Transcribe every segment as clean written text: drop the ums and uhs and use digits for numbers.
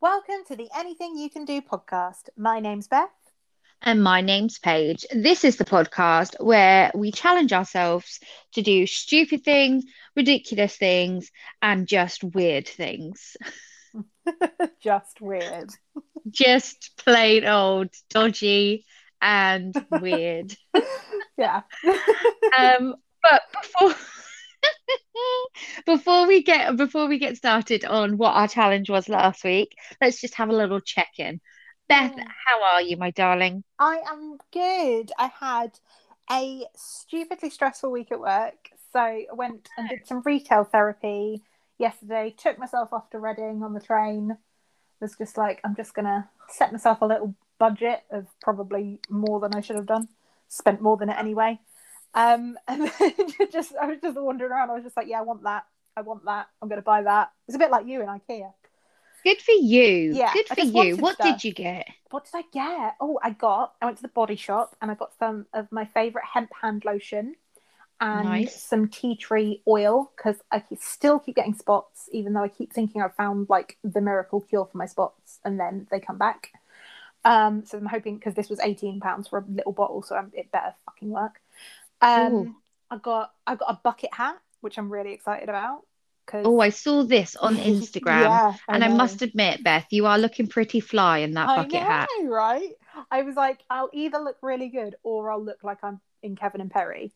Welcome to the Anything You Can Do podcast. My name's Beth. And my name's Paige. This is the podcast where we challenge ourselves to do stupid things, ridiculous things, and just weird things. Just weird. Just plain old dodgy and weird. Yeah. But before we get started on what our challenge was last week, let's just have a little check-in. Beth, how are you, my darling? I am good. I had a stupidly stressful week at work. So I went and did some retail therapy yesterday, took myself off to Reading on the train. Was just like, I'm just going to set myself a little budget of probably more than I should have done. Spent more than it anyway. And then I was just wandering around. I was just like, yeah, I want that. I'm going to buy that. It's a bit like you in Ikea. Good for you. Yeah, good for you. What did you get? What did I get? Oh, I went to the Body Shop and I got some of my favourite hemp hand lotion and some tea tree oil because I still keep getting spots, even though I keep thinking I've found like the miracle cure for my spots and then they come back. So I'm hoping, because this was £18 for a little bottle, so it better fucking work. I got a bucket hat, which I'm really excited about. Oh, I saw this on Instagram. Yeah, I must admit, Beth, you are looking pretty fly in that bucket hat. I know, right? I was like, I'll either look really good or I'll look like I'm in Kevin and Perry.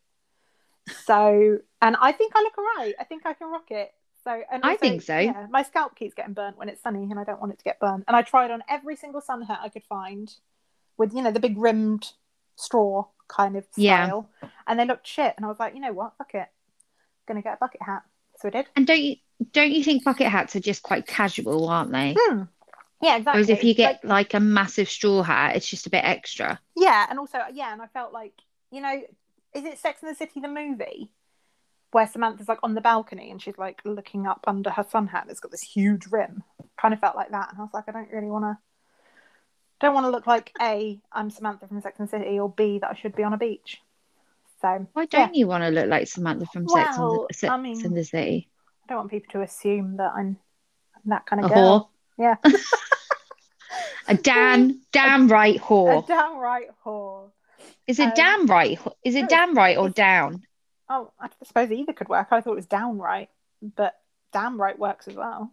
So, and I think I look all right. I think I can rock it. So, and also, I think so. Yeah, my scalp keeps getting burnt when it's sunny and I don't want it to get burnt. And I tried on every single sun hat I could find with, the big rimmed straw kind of style. Yeah. And they looked shit. And I was like, you know what? Fuck it. I'm going to get a bucket hat. So I did. And don't you think bucket hats are just quite casual, aren't they? Yeah, exactly. Whereas if you get like a massive straw hat, it's just a bit extra. Yeah, and also and I felt like, is it Sex and the City the movie where Samantha's like on the balcony and she's like looking up under her sun hat that's got this huge rim? Kind of felt like that, and I was like, I don't really want to. Don't want to look like A, I'm Samantha from Sex and the City, or B, that I should be on a beach. So, why don't you want to look like Samantha from Sex and the City? I don't want people to assume that I'm that kind of girl. Whore. Yeah. A damn right whore. A damn right whore. Is it damn right? Is it damn right or down? Oh, I suppose either could work. I thought it was down right, but damn right works as well.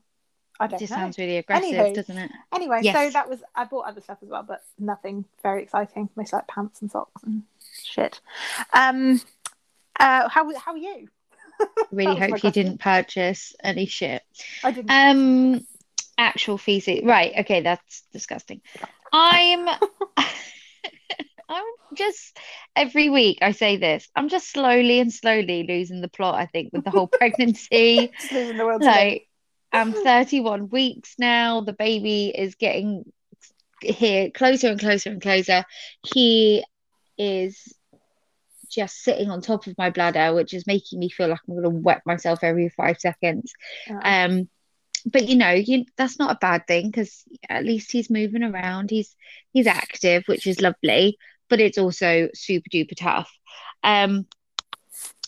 I don't know. It just sounds really aggressive, doesn't it? Anyway, yes. So that was, I bought other stuff as well, but nothing very exciting. Mostly like pants and socks and shit. How are you? Really hope you didn't purchase any shit. I didn't. Actual feces. Right. Okay, that's disgusting. I'm just, every week I say this, I'm just slowly losing the plot, I think, with the whole pregnancy. Just losing the world today. I'm 31 weeks now. The baby is getting here closer and closer and closer. He is just sitting on top of my bladder, which is making me feel like I'm going to wet myself every 5 seconds. Oh. But that's not a bad thing because at least he's moving around. He's active, which is lovely, but it's also super duper tough.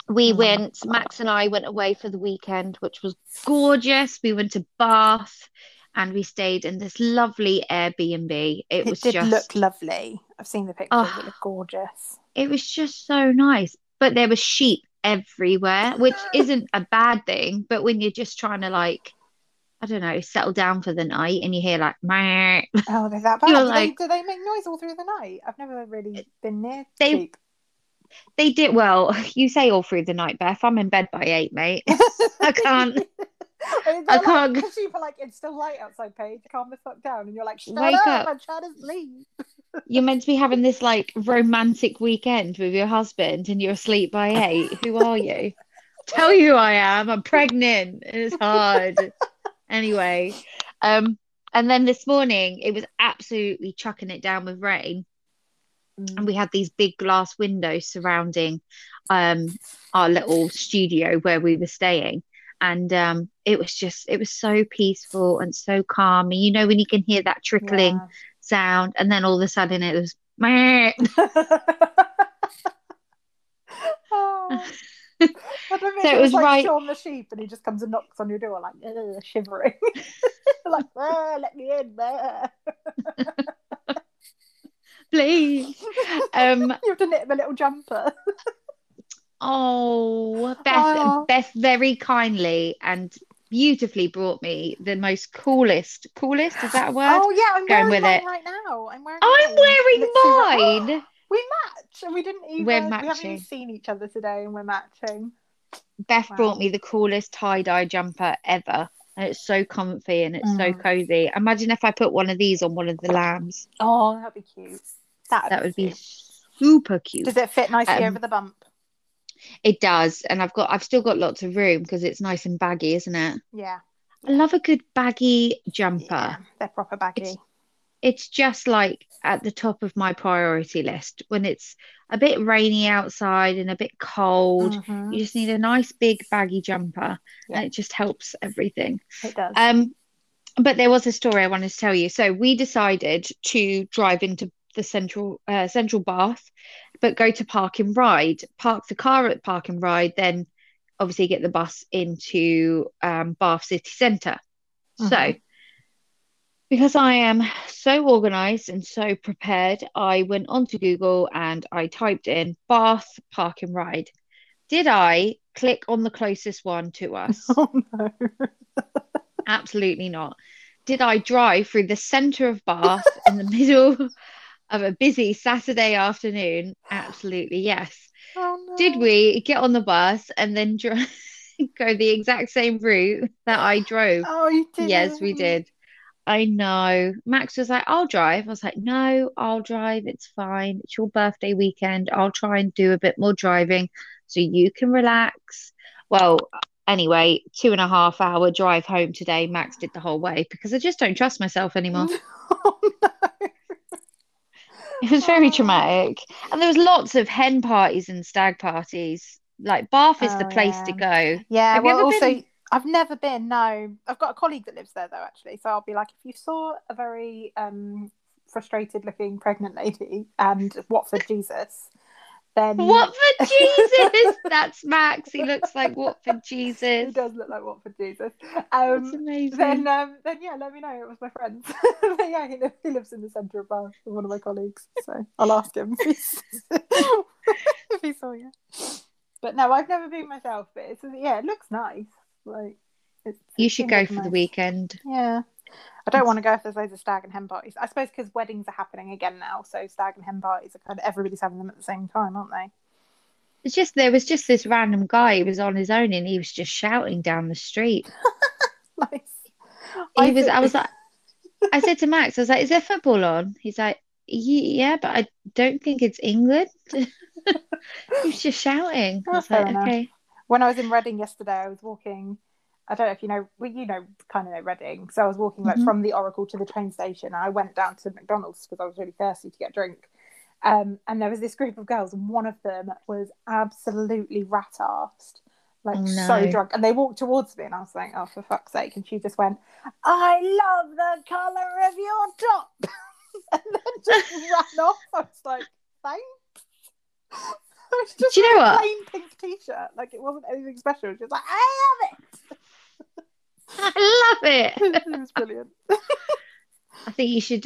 Max and I went away for the weekend, which was gorgeous. We went to Bath and we stayed in this lovely Airbnb. It looked lovely. I've seen the pictures. It looked gorgeous. It was just so nice. But there were sheep everywhere, which isn't a bad thing. But when you're just trying to settle down for the night and you hear like, meh. Oh, they're that bad. Do they make noise all through the night? I've never really been near sheep. They did. Well, you say all through the night, Beth. I'm in bed by 8, mate. I can't. I can't. Because you feel like it's still light outside, Paige. Calm the fuck down, and you're like, wake up! I'm trying to sleep. You're meant to be having this like romantic weekend with your husband, and you're asleep by 8. Who are you? Tell you who I am. I'm pregnant. It's hard. Anyway, and then this morning it was absolutely chucking it down with rain. And we had these big glass windows surrounding our little studio where we were staying. And it was just, it was so peaceful and so calm. And you know, when you can hear that trickling sound, and then all of a sudden it was, meh. Oh. So it was like right. Sean the Sheep, and he just comes and knocks on your door, like shivering, like let me in there, please. You have to knit him a little jumper. Oh, Beth! Oh. Beth very kindly and beautifully brought me the most coolest. Is that a word? Oh yeah, I'm wearing mine right now. I'm wearing mine. We match, and we haven't even seen each other today, and we're matching. Beth brought me the coolest tie-dye jumper ever, and it's so comfy and it's so cozy. Imagine if I put one of these on one of the lambs. Oh, that'd be cute. That would be super cute. Does it fit nicely over the bump? It does, and I've still got lots of room because it's nice and baggy, isn't it? Yeah. I love a good baggy jumper. Yeah, they're proper baggy. It's just like at the top of my priority list. When it's a bit rainy outside and a bit cold, you just need a nice big baggy jumper, and it just helps everything. It does. But there was a story I wanted to tell you. So we decided to drive into the central Bath, but go to Park and Ride, park the car at Park and Ride, then obviously get the bus into Bath city centre. So because I am so organised and so prepared, I went onto Google and I typed in Bath Park and Ride. Did I click on the closest one to us? Oh, no. Absolutely not. Did I drive through the centre of Bath in the middle of a busy Saturday afternoon? Absolutely, yes. Oh, no. Did we get on the bus and then go the exact same route that I drove? Oh, you did. Yes, we did. I know. Max was like, I'll drive. I was like, no, I'll drive. It's fine. It's your birthday weekend. I'll try and do a bit more driving so you can relax. Well, anyway, 2.5 hour drive home today. Max did the whole way because I just don't trust myself anymore. Oh, no. It was very traumatic. And there was lots of hen parties and stag parties. Like Bath is the place to go. Yeah, I've never been, no. I've got a colleague that lives there, though, actually. So I'll be like, if you saw a very frustrated-looking pregnant lady and Watford Jesus, then... Watford Jesus! That's Max. He looks like Watford Jesus. He does look like Watford Jesus. That's amazing. Then, yeah, let me know. It was my friend. But, yeah, he lives in the centre of Bath with one of my colleagues. So I'll ask him if he saw you. But, no, I've never been myself. But, it looks nice. Like you should go for the weekend. Yeah, I don't want to go if there's loads of stag and hen parties. I suppose because weddings are happening again now, so stag and hen parties are kind of everybody's having them at the same time, aren't they? It's just there was just this random guy who was on his own and he was just shouting down the street. Nice. I was like, I said to Max, I was like, "Is there football on?" He's like, "Yeah, but I don't think it's England." He was just shouting. I was like, "Okay." When I was in Reading yesterday, I was walking, I don't know if you know, well, you know, kind of know Reading. So I was walking like from the Oracle to the train station. And I went down to McDonald's because I was really thirsty to get a drink. And there was this group of girls and one of them was absolutely rat-arsed, like so drunk. And they walked towards me and I was like, oh, for fuck's sake. And she just went, I love the colour of your top. And then just ran off. I was like, thanks. It was just a plain pink t-shirt. Like, it wasn't anything special. It was just like, I love it! I love it! It was brilliant. I think you should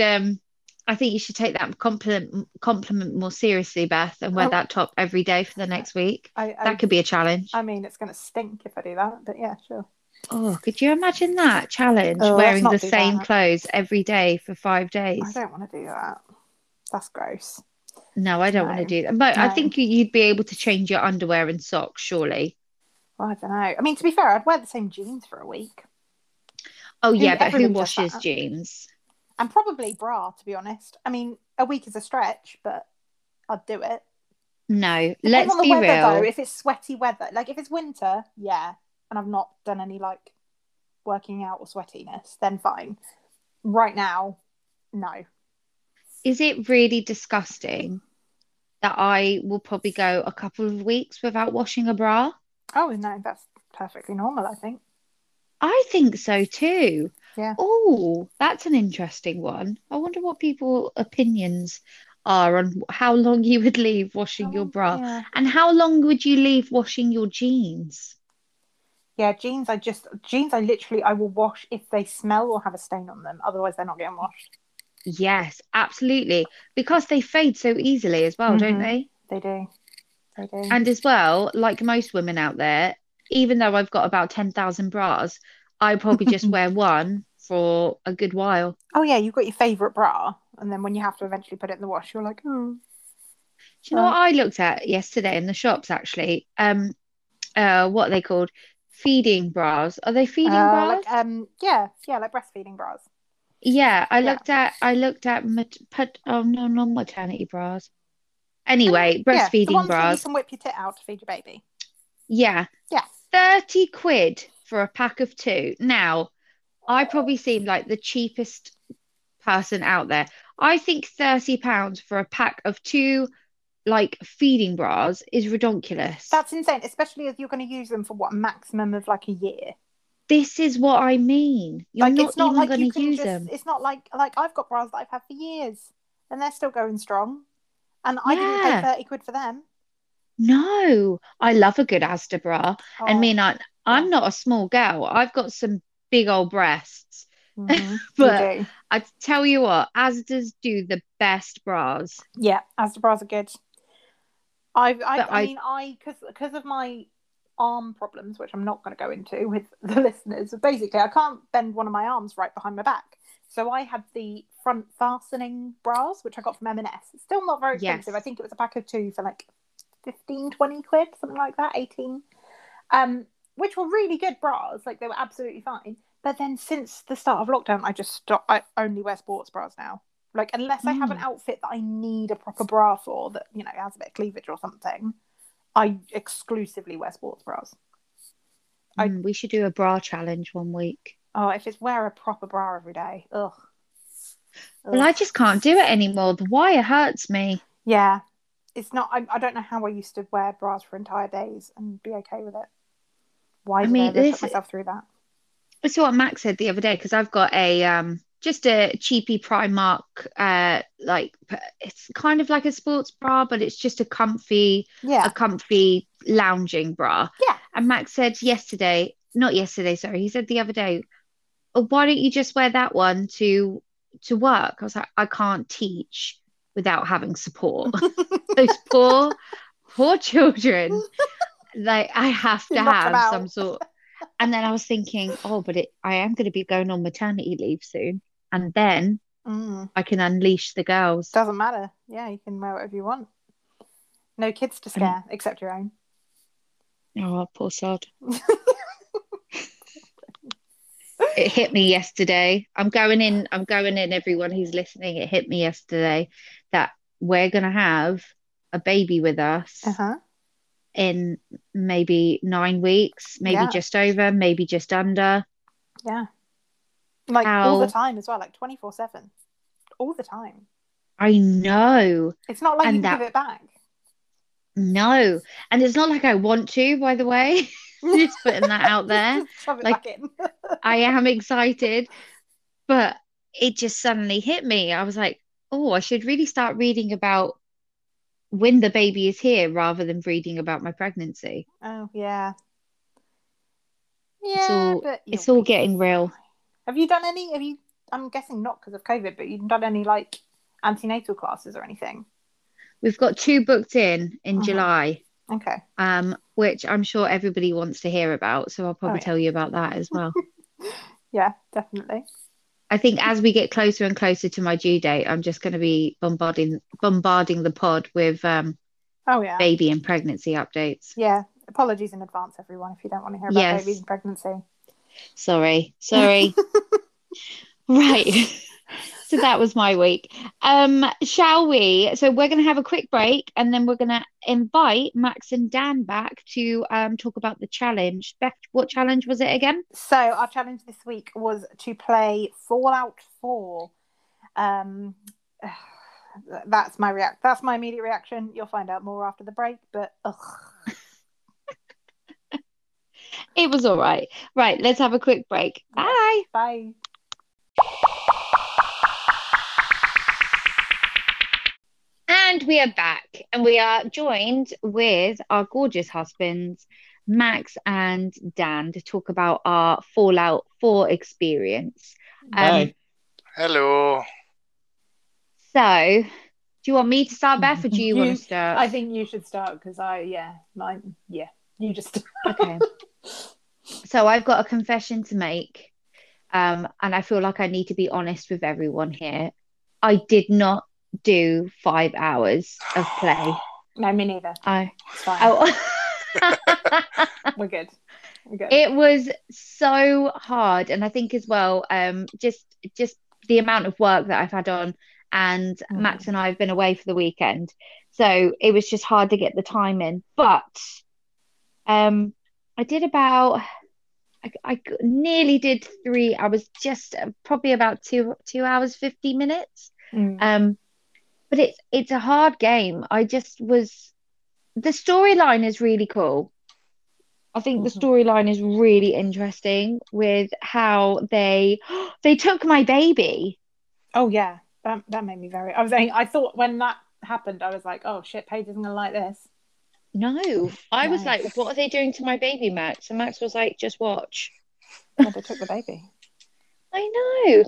take that compliment more seriously, Beth, and wear that top every day for the next week. That could be a challenge. I mean, it's going to stink if I do that, but yeah, sure. Oh, could you imagine that challenge? Wearing the same clothes every day for 5 days. I don't want to do that. That's gross. No, I don't want to do that. But I think you'd be able to change your underwear and socks, surely. Well, I don't know. I mean, to be fair, I'd wear the same jeans for a week. Oh, yeah, but who washes jeans? And probably bra, to be honest. I mean, a week is a stretch, but I'd do it. No, let's be real. Though, if it's sweaty weather, like if it's winter, yeah, and I've not done any like working out or sweatiness, then fine. Right now, no. Is it really disgusting that I will probably go a couple of weeks without washing a bra? Oh, no, that's perfectly normal, I think. I think so too. Yeah. Oh, that's an interesting one. I wonder what people's opinions are on how long you would leave washing your bra. Yeah. And how long would you leave washing your jeans? Yeah, jeans I will wash if they smell or have a stain on them. Otherwise, they're not getting washed. Yes, absolutely. Because they fade so easily as well, mm-hmm. don't they? They do. They do. And as well, like most women out there, even though I've got about 10,000 bras, I probably just wear one for a good while. Oh, yeah, you've got your favourite bra. And then when you have to eventually put it in the wash, you're like, oh. Do you know what I looked at yesterday in the shops, actually? What are they called? Feeding bras. Are they feeding bras? Like, yeah, like breastfeeding bras. Yeah, I looked at not maternity bras. Anyway, breastfeeding bras. You can whip your tit out to feed your baby. Yeah. Yeah. 30 quid for a pack of two. Now, I probably seem like the cheapest person out there. I think £30 for a pack of two, like, feeding bras is redonkulous. That's insane, especially as you're going to use them for what, a maximum of like a year. This is what I mean. You're like, not even going to use them. It's not like I've got bras that I've had for years and they're still going strong. And I didn't pay 30 quid for them. No, I love a good Asda bra. Oh. I mean, I'm not a small girl. I've got some big old breasts. Mm-hmm. But I tell you what, Asda's do the best bras. Yeah, Asda bras are good. Because of my arm problems, which I'm not going to go into with the listeners, but basically I can't bend one of my arms right behind my back, so I had the front fastening bras, which I got from M&S. It's still not very expensive. Yes. I think it was a pack of two for like 15-20 quid, something like that, 18, which were really good bras. Like, they were absolutely fine. But then since the start of lockdown, I just stopped. I only wear sports bras now. Like, unless I have an outfit that I need a proper bra for, that, you know, has a bit of cleavage or something, I exclusively wear sports bras. We should do a bra challenge one week. Oh, if it's wear a proper bra every day. Ugh. Well, I just can't do it anymore. The wire hurts me. Yeah. It's not, I don't know how I used to wear bras for entire days and be okay with it. Why did I put myself through that? I saw what Max said the other day, because I've got a just a cheapy Primark, like, it's kind of like a sports bra, but it's just a comfy lounging bra. Yeah. And Max said he said the other day, oh, why don't you just wear that one to work? I was like, I can't teach without having support. Those poor children. Like, I have to have some sort. And then I was thinking, oh, but I am going to be going on maternity leave soon. And then I can unleash the girls. Doesn't matter. Yeah, you can wear whatever you want. No kids to scare, except your own. Oh, poor sod. It hit me yesterday. I'm going in, everyone who's listening, it hit me yesterday that we're going to have a baby with us. Uh-huh. In maybe 9 weeks, just over, maybe just under. Yeah. Like, all the time as well, like 24/7. All the time. I know. It's not like you give it back. No. And it's not like I want to, by the way. Just putting that out there. Shove it back in. I am excited. But it just suddenly hit me. I was like, oh, I should really start reading about when the baby is here rather than reading about my pregnancy. Oh, yeah. Yeah, it's all getting real. Have you done any? I'm guessing not because of COVID, but you've done any, like, antenatal classes or anything? We've got two booked in July. Okay. Which I'm sure everybody wants to hear about, so I'll probably tell you about that as well. Yeah, definitely. I think as we get closer and closer to my due date, I'm just going to be bombarding the pod with baby and pregnancy updates. Yeah. Apologies in advance, everyone, if you don't want to hear about babies and pregnancy. Sorry. Right. So that was my week. Shall we? So we're going to have a quick break and then we're going to invite Max and Dan back to talk about the challenge. Beth, what challenge was it again? So our challenge this week was to play Fallout 4. That's my immediate reaction. You'll find out more after the break, but It was all right. Right, let's have a quick break. Bye. Bye. And we are back, and we are joined with our gorgeous husbands, Max and Dan, to talk about our Fallout 4 experience. Hi. Hello. So, do you want me to start, Beth, or do you want to start? I think you should start, because you just... Okay. So I've got a confession to make, and I feel like I need to be honest with everyone here. I did not do 5 hours of play. No, me neither. It's fine. We're good. It was so hard, and I think as well, just the amount of work that I've had on, and Max and I have been away for the weekend, so it was just hard to get the time in. But I did about, I nearly did 3 hours, just probably about two hours 50 minutes. But it's a hard game. The storyline is really cool. I think the storyline is really interesting with how they took my baby. Oh yeah, that made me very. I thought when that happened, I was like, oh shit, Paige isn't gonna like this. No, I was like, what are they doing to my baby, Max? And Max was like, just watch. Oh, they took the baby. I know.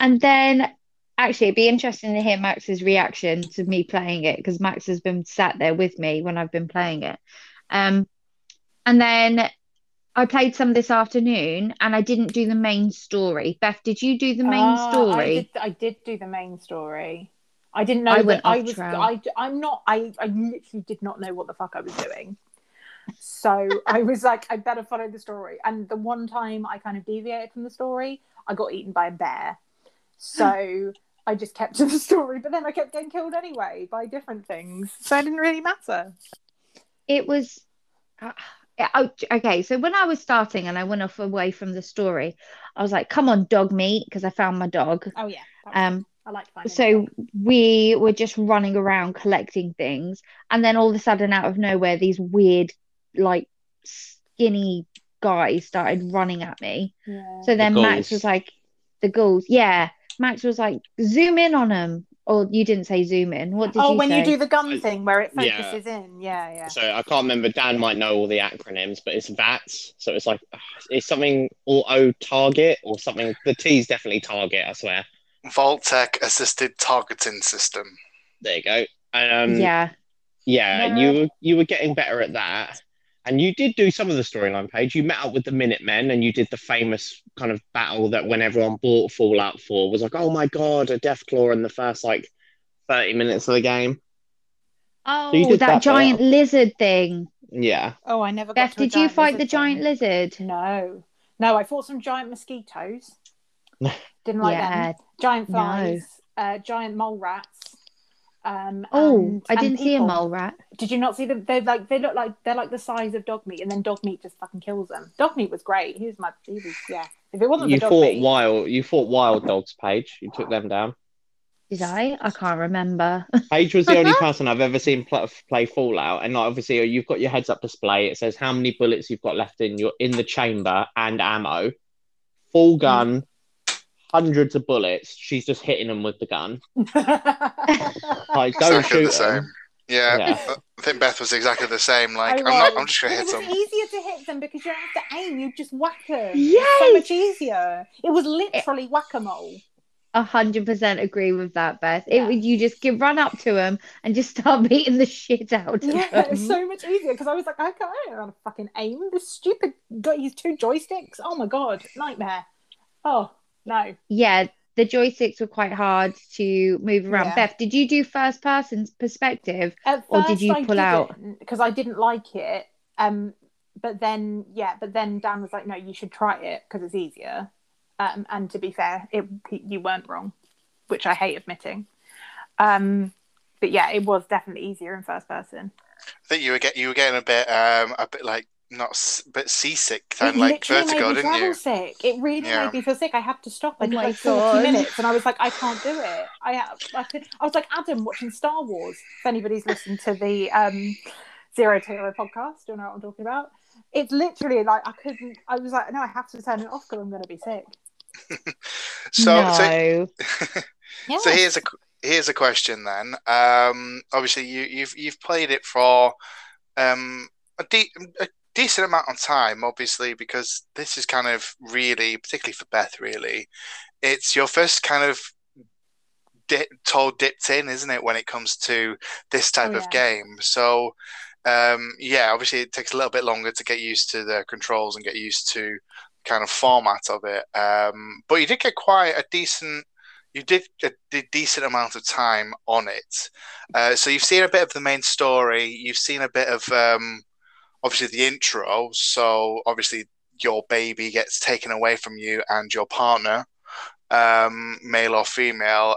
And then actually, it'd be interesting to hear Max's reaction to me playing it, because Max has been sat there with me when I've been playing it. And then I played some this afternoon, and I didn't do the main story. Beth, did you do the main story? I did do the main story. I didn't know. I literally did not know what the fuck I was doing. So I was like, I better follow the story. And the one time I kind of deviated from the story, I got eaten by a bear. So I just kept to the story, but then I kept getting killed anyway by different things. So it didn't really matter. It was okay. So when I was starting and I went off away from the story, I was like, "Come on, dog meat," because I found my dog. Oh yeah. I like finding so we were just running around collecting things, and then all of a sudden, out of nowhere, these weird, like, skinny guys started running at me. Yeah. So then Max was like, "The ghouls, yeah." Max was like, "Zoom in on them," or you didn't say "zoom in." What did you say? Oh, when you do the gun thing where it focuses in, yeah. So I can't remember. Dan might know all the acronyms, but it's VATS. So it's like it's something auto target or something. The T is definitely target. I swear. Vault-Tech Assisted Targeting System. There you go. Yeah. You were getting better at that, and you did do some of the storyline, Paige. You met up with the Minutemen, and you did the famous kind of battle that when everyone bought Fallout 4 was like, oh my god, a Deathclaw in the first like 30 minutes of the game. Oh, so that giant lizard thing. Yeah. Oh, I never. Beth, did you fight the giant lizard? No, I fought some giant mosquitoes. Didn't like them. Giant flies, giant mole rats. I didn't see a mole rat. Did you not see them? They're like the size of dog meat, and then dog meat just fucking kills them. Dog meat was great. He was. If it wasn't you fought wild dogs, Paige. You took them down. Did I? I can't remember. Paige was the only person I've ever seen play Fallout, and like, obviously you've got your heads-up display. It says how many bullets you've got left in the chamber and ammo. Full gun, hundreds of bullets. She's just hitting them with the gun. Like, don't exactly shoot the same. Yeah. I think Beth was exactly the same. Like, I'm just going to hit them. It was easier to hit them because you don't have to aim. You just whack them. Yeah, so much easier. It was literally whack-a-mole. 100% agree with that, Beth. You just run up to them and just start beating the shit out of them. Yeah, it's so much easier because I was like, okay, I don't know how to fucking aim. This stupid got these two joysticks. Oh my god, nightmare. Oh no. Yeah, the joysticks were quite hard to move around. Yeah. Beth, did you do first person perspective or did you pull out? Because I didn't like it. But then Dan was like, no, you should try it because it's easier. And to be fair, you weren't wrong, which I hate admitting. But yeah, it was definitely easier in first person. I think you were getting a bit like a bit seasick and like vertigo, didn't you? Sick. It really made me feel sick. I had to stop. I did like 40 minutes, and I was like, I can't do it. I was like Adam watching Star Wars. If anybody's listened to the Zero to Hero podcast. Do you know what I'm talking about? It's literally like I was like, no, I have to turn it off because I'm going to be sick. Yes. So here's a question then. Obviously, you've played it for a decent amount of time, obviously, because this is kind of really, particularly for Beth, really, it's your first kind of dipped in, isn't it, when it comes to this type of game. So obviously it takes a little bit longer to get used to the controls and get used to kind of format of it, but you did get quite a decent amount of time on it, so you've seen a bit of the main story, you've seen a bit of obviously the intro, so obviously your baby gets taken away from you and your partner, male or female,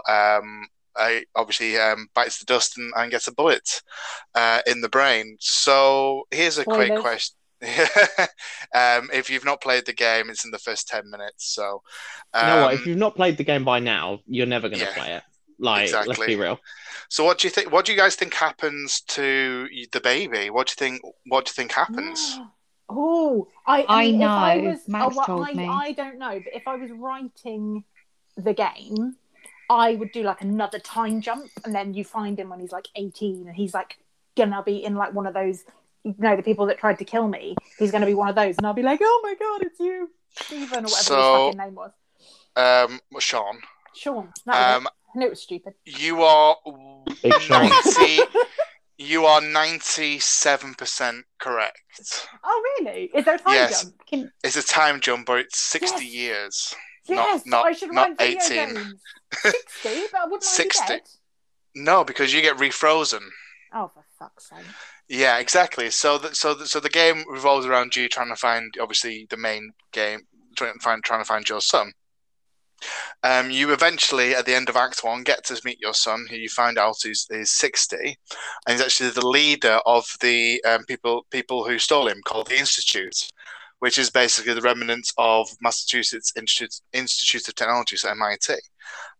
bites the dust and gets a bullet in the brain. So here's a quick question. If you've not played the game, it's in the first 10 minutes. So you know what? If you've not played the game by now, you're never going to play it. Like, exactly. Let's be real. So what do you think? What do you guys think happens to the baby? What do you think happens? Oh, I know. Max told me. I don't know, but if I was writing the game, I would do like another time jump, and then you find him when he's like 18, and he's like gonna be in like one of those, you know, the people that tried to kill me. He's gonna be one of those, and I'll be like, oh my god, it's you, Stephen, or whatever his fucking name was. Sean. Sean. I knew it was stupid. You are 90. You are 97% correct. Oh really? Is there a time jump? It's a time jump, but it's 60 years. Yes, not, I should not 18. 60, but wouldn't 60. I be dead? No, because you get refrozen. Oh, for fuck's sake! Yeah, exactly. So the game revolves around you trying to find, obviously, the main game, trying to find your son. You eventually, at the end of Act 1, get to meet your son, who you find out is 60, and he's actually the leader of the people who stole him, called the Institute, which is basically the remnants of Massachusetts Institute of Technology, so MIT.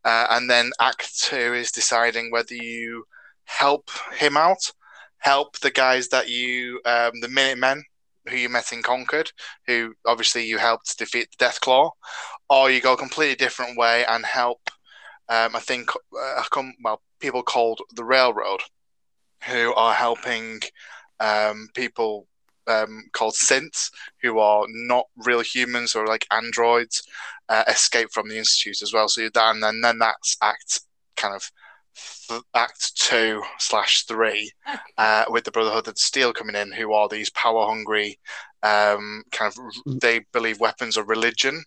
And then Act 2 is deciding whether you help him out, help the guys that you, the Minutemen, who you met in Concord, who obviously you helped defeat the Deathclaw, or you go a completely different way and help people called the Railroad, who are helping people called synths, who are not real humans or like androids, escape from the Institute as well. So you're done, and then that's Act 2/3, with the Brotherhood of Steel coming in, who are these power-hungry, they believe weapons are religion,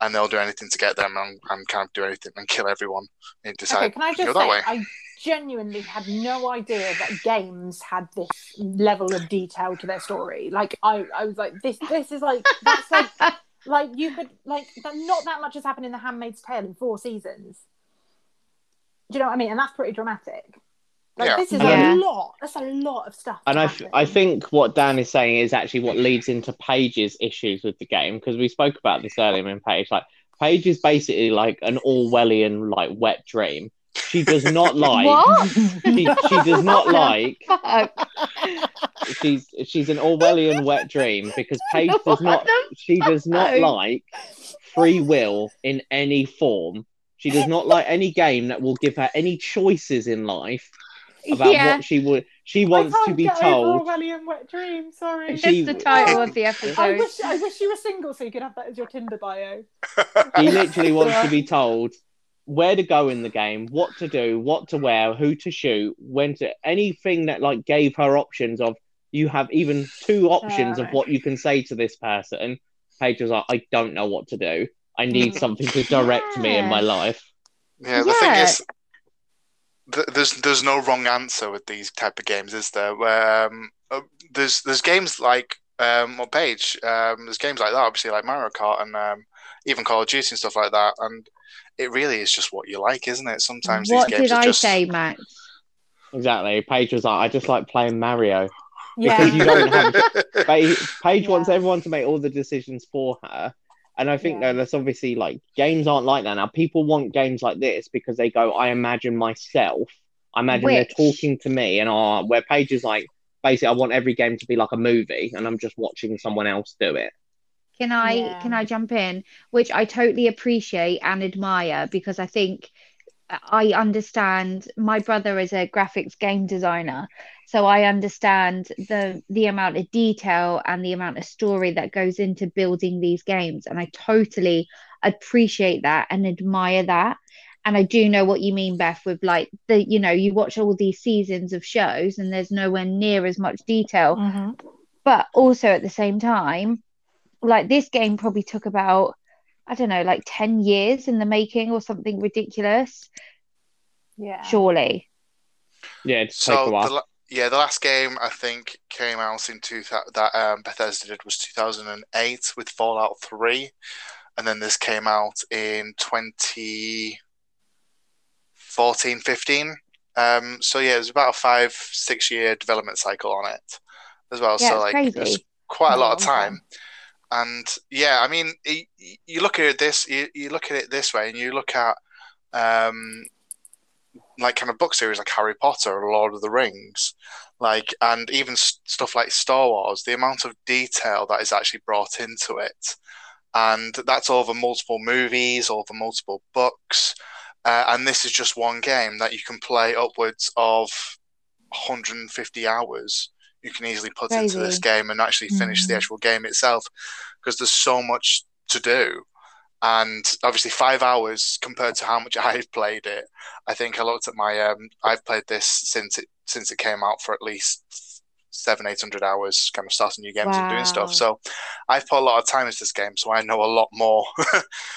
and they'll do anything to get them and kind of do anything and kill everyone. And decide can I just say, I genuinely had no idea that games had this level of detail to their story. Like, I was like, this is like, that's like you could, like, not that much has happened in The Handmaid's Tale in 4 seasons. Do you know what I mean? And that's pretty dramatic. Like, this is a lot. That's a lot of stuff. And I think what Dan is saying is actually what leads into Paige's issues with the game, because we spoke about this earlier in Paige. Like, Paige is basically like an Orwellian, like, wet dream. She does not like. What? She does not like. She's an Orwellian wet dream, because Paige does not. She does not like free will in any form. She does not like any game that will give her any choices in life about what she would. She wants to be told. Orwellian wet dream. Sorry, it's the title of the episode. I wish you were single so you could have that as your Tinder bio. She literally wants to be told where to go in the game, what to do, what to wear, who to shoot, when to anything that like gave her options of you have even 2 options of what you can say to this person. Paige was like, I don't know what to do. I need something to direct me in my life. Yeah, the thing is, there's no wrong answer with these type of games, is there? There's games like Paige. There's games like that, obviously, like Mario Kart and even Call of Duty and stuff like that. And it really is just what you like, isn't it? Sometimes these games are just... What did I say, Max? Exactly. Paige was like, I just like playing Mario. Yeah. Because you don't have... Paige wants everyone to make all the decisions for her. And I think though, that's obviously like games aren't like that now. People want games like this because they go, I imagine myself. I imagine they're talking to me, and where Paige is like, basically, I want every game to be like a movie, and I'm just watching someone else do it. Can I jump in? Which I totally appreciate and admire, because I think I understand. My brother is a graphics game designer, so I understand the amount of detail and the amount of story that goes into building these games, and I totally appreciate that and admire that. And I do know what you mean, Beth, with like the, you know, you watch all these seasons of shows and there's nowhere near as much detail. Mm-hmm. But also at the same time, like, this game probably took about, I don't know, like 10 years in the making or something ridiculous. Yeah. Surely. Yeah, it took a while. The last game I think came out in Bethesda did was 2008 with Fallout 3. And then this came out in 2014-15. So yeah, it was about a 5-6 year development cycle on it as well. Yeah, so like crazy. It was quite a lot of time. And yeah, I mean, you look at this, you look at it this way, and you look at like kind of book series like Harry Potter or Lord of the Rings, like, and even stuff like Star Wars, the amount of detail that is actually brought into it. And that's over multiple movies, over multiple books. And this is just one game that you can play upwards of 150 hours. You can easily put into this game and actually finish the actual game itself, because there's so much to do. And obviously 5 hours compared to how much I've played it. I think I looked at my, I've played this since it came out for at least 700-800 hours, kind of starting new games and doing stuff. So I've put a lot of time into this game, so I know a lot more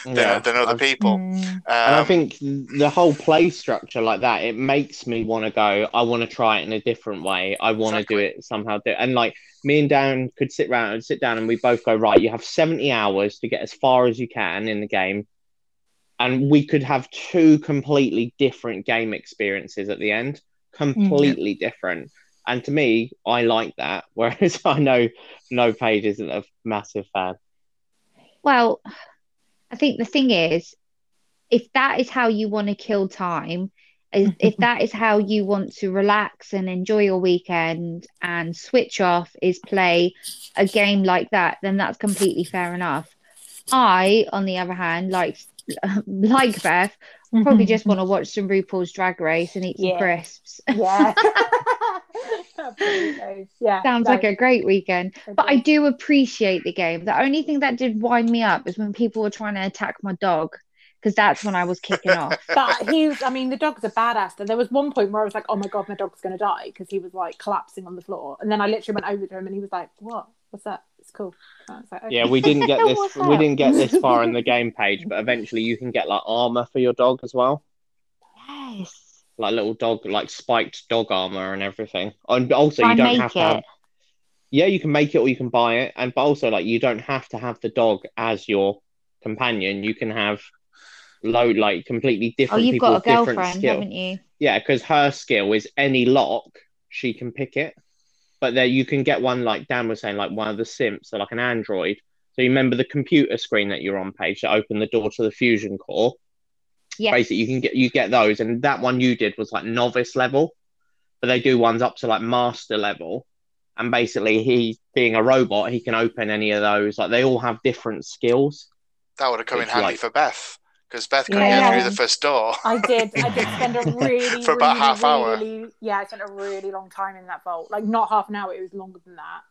than other people. And I think the whole play structure like that, it makes me want to go, I want to try it in a different way. I want to do it somehow. And like, me and Dan could sit down and we both go, right, you have 70 hours to get as far as you can in the game. And we could have two completely different game experiences at the end. Completely different. And to me, I like that, whereas I know Paige isn't a massive fan. Well, I think the thing is, if that is how you want to kill time, if that is how you want to relax and enjoy your weekend and switch off, is play a game like that, then that's completely fair enough. I, on the other hand, like Beth, probably just want to watch some RuPaul's Drag Race and eat some crisps. Yeah. Yeah, sounds like a great weekend. But I do appreciate the game. The only thing that did wind me up is when people were trying to attack my dog, because that's when I was kicking off. But the dog's a badass. And there was one point where I was like, oh my god, my dog's going to die, because he was like collapsing on the floor. And then I literally went over to him and he was like, what's that? It's cool. I was like, okay. Yeah, we didn't get this far in the game, Page, but eventually you can get like armor for your dog as well. Yes. Like little dog, like spiked dog armor and everything. And also, you don't have to have... Yeah, you can make it or you can buy it. And but also, like, you don't have to have the dog as your companion. You can have completely different people with different skills. Oh, you've got a girlfriend, haven't you? Yeah, because her skill is any lock, she can pick it. But there you can get one, like Dan was saying, like one of the Simps, so like an android. So you remember the computer screen that you're on, Page, that opened the door to the fusion core? Yes. Basically, you get those, and that one you did was like novice level, but they do ones up to like master level. And basically, he being a robot, he can open any of those. Like, they all have different skills. That would have come in handy for Beth, because Beth couldn't get through the first door. I did spend a really for about half hour. I spent a really long time in that vault. Like, not half an hour. It was longer than that.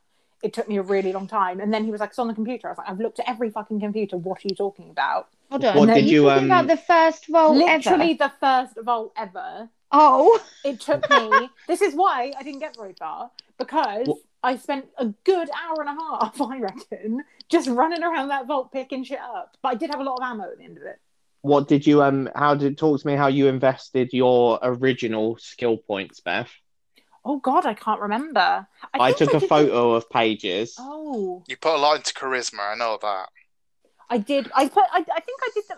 It took me a really long time. And then he was like, it's on the computer. I was like, I've looked at every fucking computer. What are you talking about? Hold on. What did you talking about the first vault ever? Literally the first vault ever. Oh. It took me... This is why I didn't get very far. Because I spent a good hour and a half, I reckon, just running around that vault picking shit up. But I did have a lot of ammo at the end of it. What did you... talk to me how you invested your original skill points, Beth. Oh, God, I can't remember. I took a photo of Paige's. Oh. You put a lot into charisma, I know that. I did. I think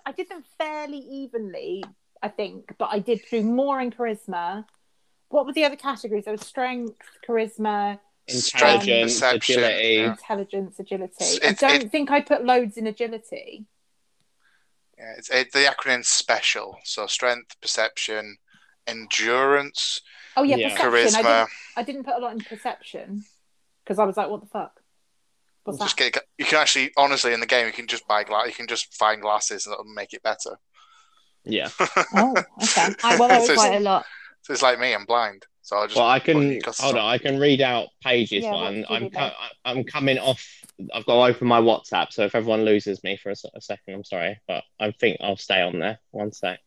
I did them fairly evenly, I think, but I did do more in charisma. What were the other categories? There was strength, charisma, intelligence, agility. Intelligence, agility. I don't think I put loads in agility. Yeah, the acronym's special. So strength, perception, endurance... Oh yeah, yeah. Perception. I didn't put a lot in perception because I was like, what the fuck? What's that? You can actually, honestly, in the game, you can just buy glass. You can just find glasses and that'll make it better. Yeah. Oh, okay. I was quite a lot. So it's like me. I'm blind. So I just. Well, I can hold on. I can read out Paige's one. I'm coming off. I've got to open my WhatsApp. So if everyone loses me for a second, I'm sorry, but I think I'll stay on there. One sec.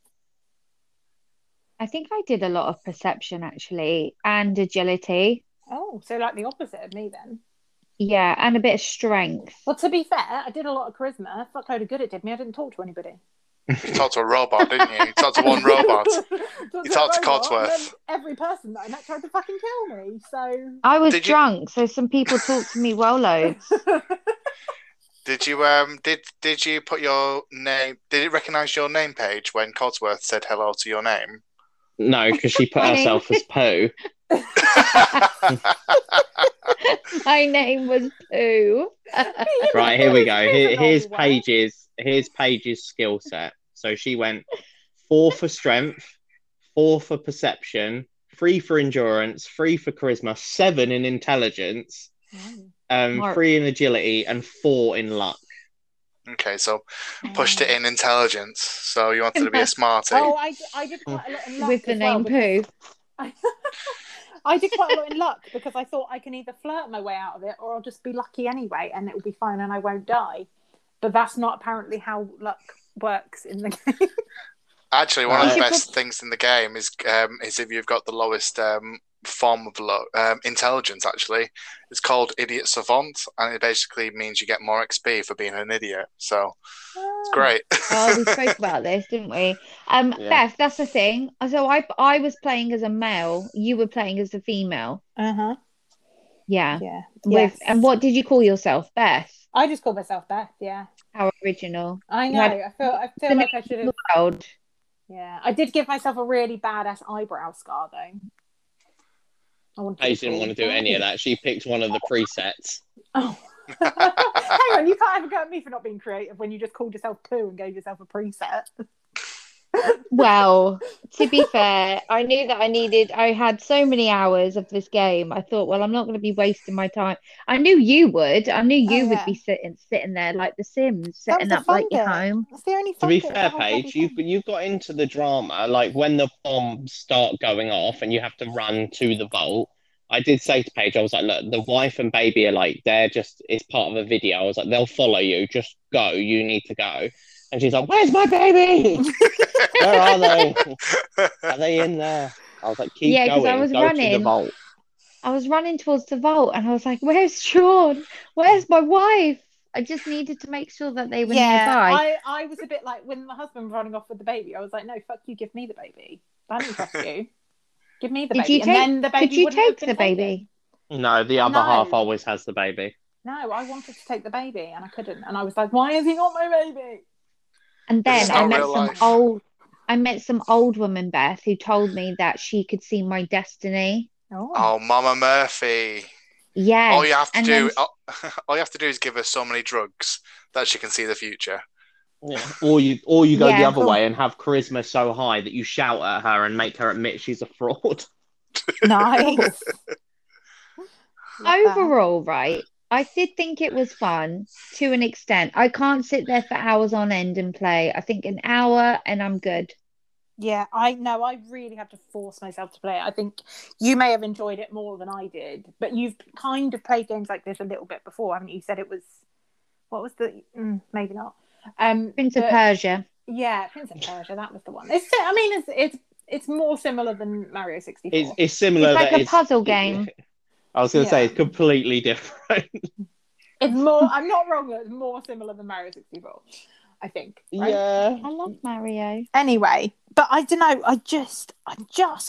I think I did a lot of perception actually, and agility. Oh, so like the opposite of me then. Yeah, and a bit of strength. Well, to be fair, I did a lot of charisma. Fuckload of good it did me. I didn't talk to anybody. You talked to a robot, didn't you? You talked to one robot. you talked to Codsworth. Every person that I met tried to fucking kill me. So I was drunk, so some people talked to me well loads. Did you put your name? Did it recognise your name, Paige, when Codsworth said hello to your name? No, because she put herself as Pooh. My name was Pooh. Right, here we go. Here's Paige's skill set. So she went 4 for strength, 4 for perception, 3 for endurance, 3 for charisma, 7 in intelligence, 3 in agility, and 4 in luck. Okay, so pushed it in intelligence. So you wanted to be a smarty. Oh, I did quite a lot in luck with the name Pooh. I did quite a lot in luck because I thought I can either flirt my way out of it or I'll just be lucky anyway and it will be fine and I won't die. But that's not apparently how luck works in the game. Actually, one of the best things in the game is if you've got the lowest form of intelligence, actually. It's called Idiot Savant, and it basically means you get more XP for being an idiot. So it's great. Oh, we spoke about this, didn't we? Beth, that's the thing. So I was playing as a male. You were playing as a female. Uh-huh. Yeah. Yes. And what did you call yourself, Beth? I just call myself Beth, yeah. How original. I know. I feel like I should have... World. Yeah. I did give myself a really badass eyebrow scar, though. Paige didn't want to do any of that. She picked one of the presets. Oh. Hang on, you can't ever go at me for not being creative when you just called yourself Pooh and gave yourself a preset. Well, to be fair, I knew that I had so many hours of this game. I thought, well, I'm not going to be wasting my time. I knew you would. I knew you would be sitting there like The Sims, setting up like your home. That's the only fun to be fair, Paige, you've got into the drama. Like when the bombs start going off and you have to run to the vault, I did say to Paige, I was like, look, the wife and baby are like, it's part of a video. I was like, they'll follow you. Just go. You need to go. And she's like, where's my baby? Where are they? Are they in there? I was like, keep going. Yeah, because I was running. To the vault. I was running towards the vault and I was like, where's Sean? Where's my wife? I just needed to make sure that they were nearby. Yeah, I was a bit like, when my husband was running off with the baby, I was like, no, fuck you, give me the baby. I don't trust you. Give me the baby. And then the baby did you take the baby? No, the other half always has the baby. No, I wanted to take the baby and I couldn't. And I was like, why is he not my baby? And then I met some old woman, Beth, who told me that she could see my destiny. Oh, Mama Murphy! Yeah. All you have to do is give her so many drugs that she can see the future. Yeah. Or you go the other way and have charisma so high that you shout at her and make her admit she's a fraud. Nice. Overall, right. I did think it was fun to an extent. I can't sit there for hours on end and play. I think an hour and I'm good. Yeah, I know. I really have to force myself to play it. I think you may have enjoyed it more than I did, but you've kind of played games like this a little bit before, haven't you? You said it was... What was the... maybe not. Prince of Persia. Yeah, Prince of Persia. That was the one. It's more similar than Mario 64. It's similar. It's like a puzzle game. I was going to say it's completely different. It's more. I'm not wrong. It's more similar than Mario 64, I think. Right? Yeah, I love Mario. Anyway, but I don't know. I just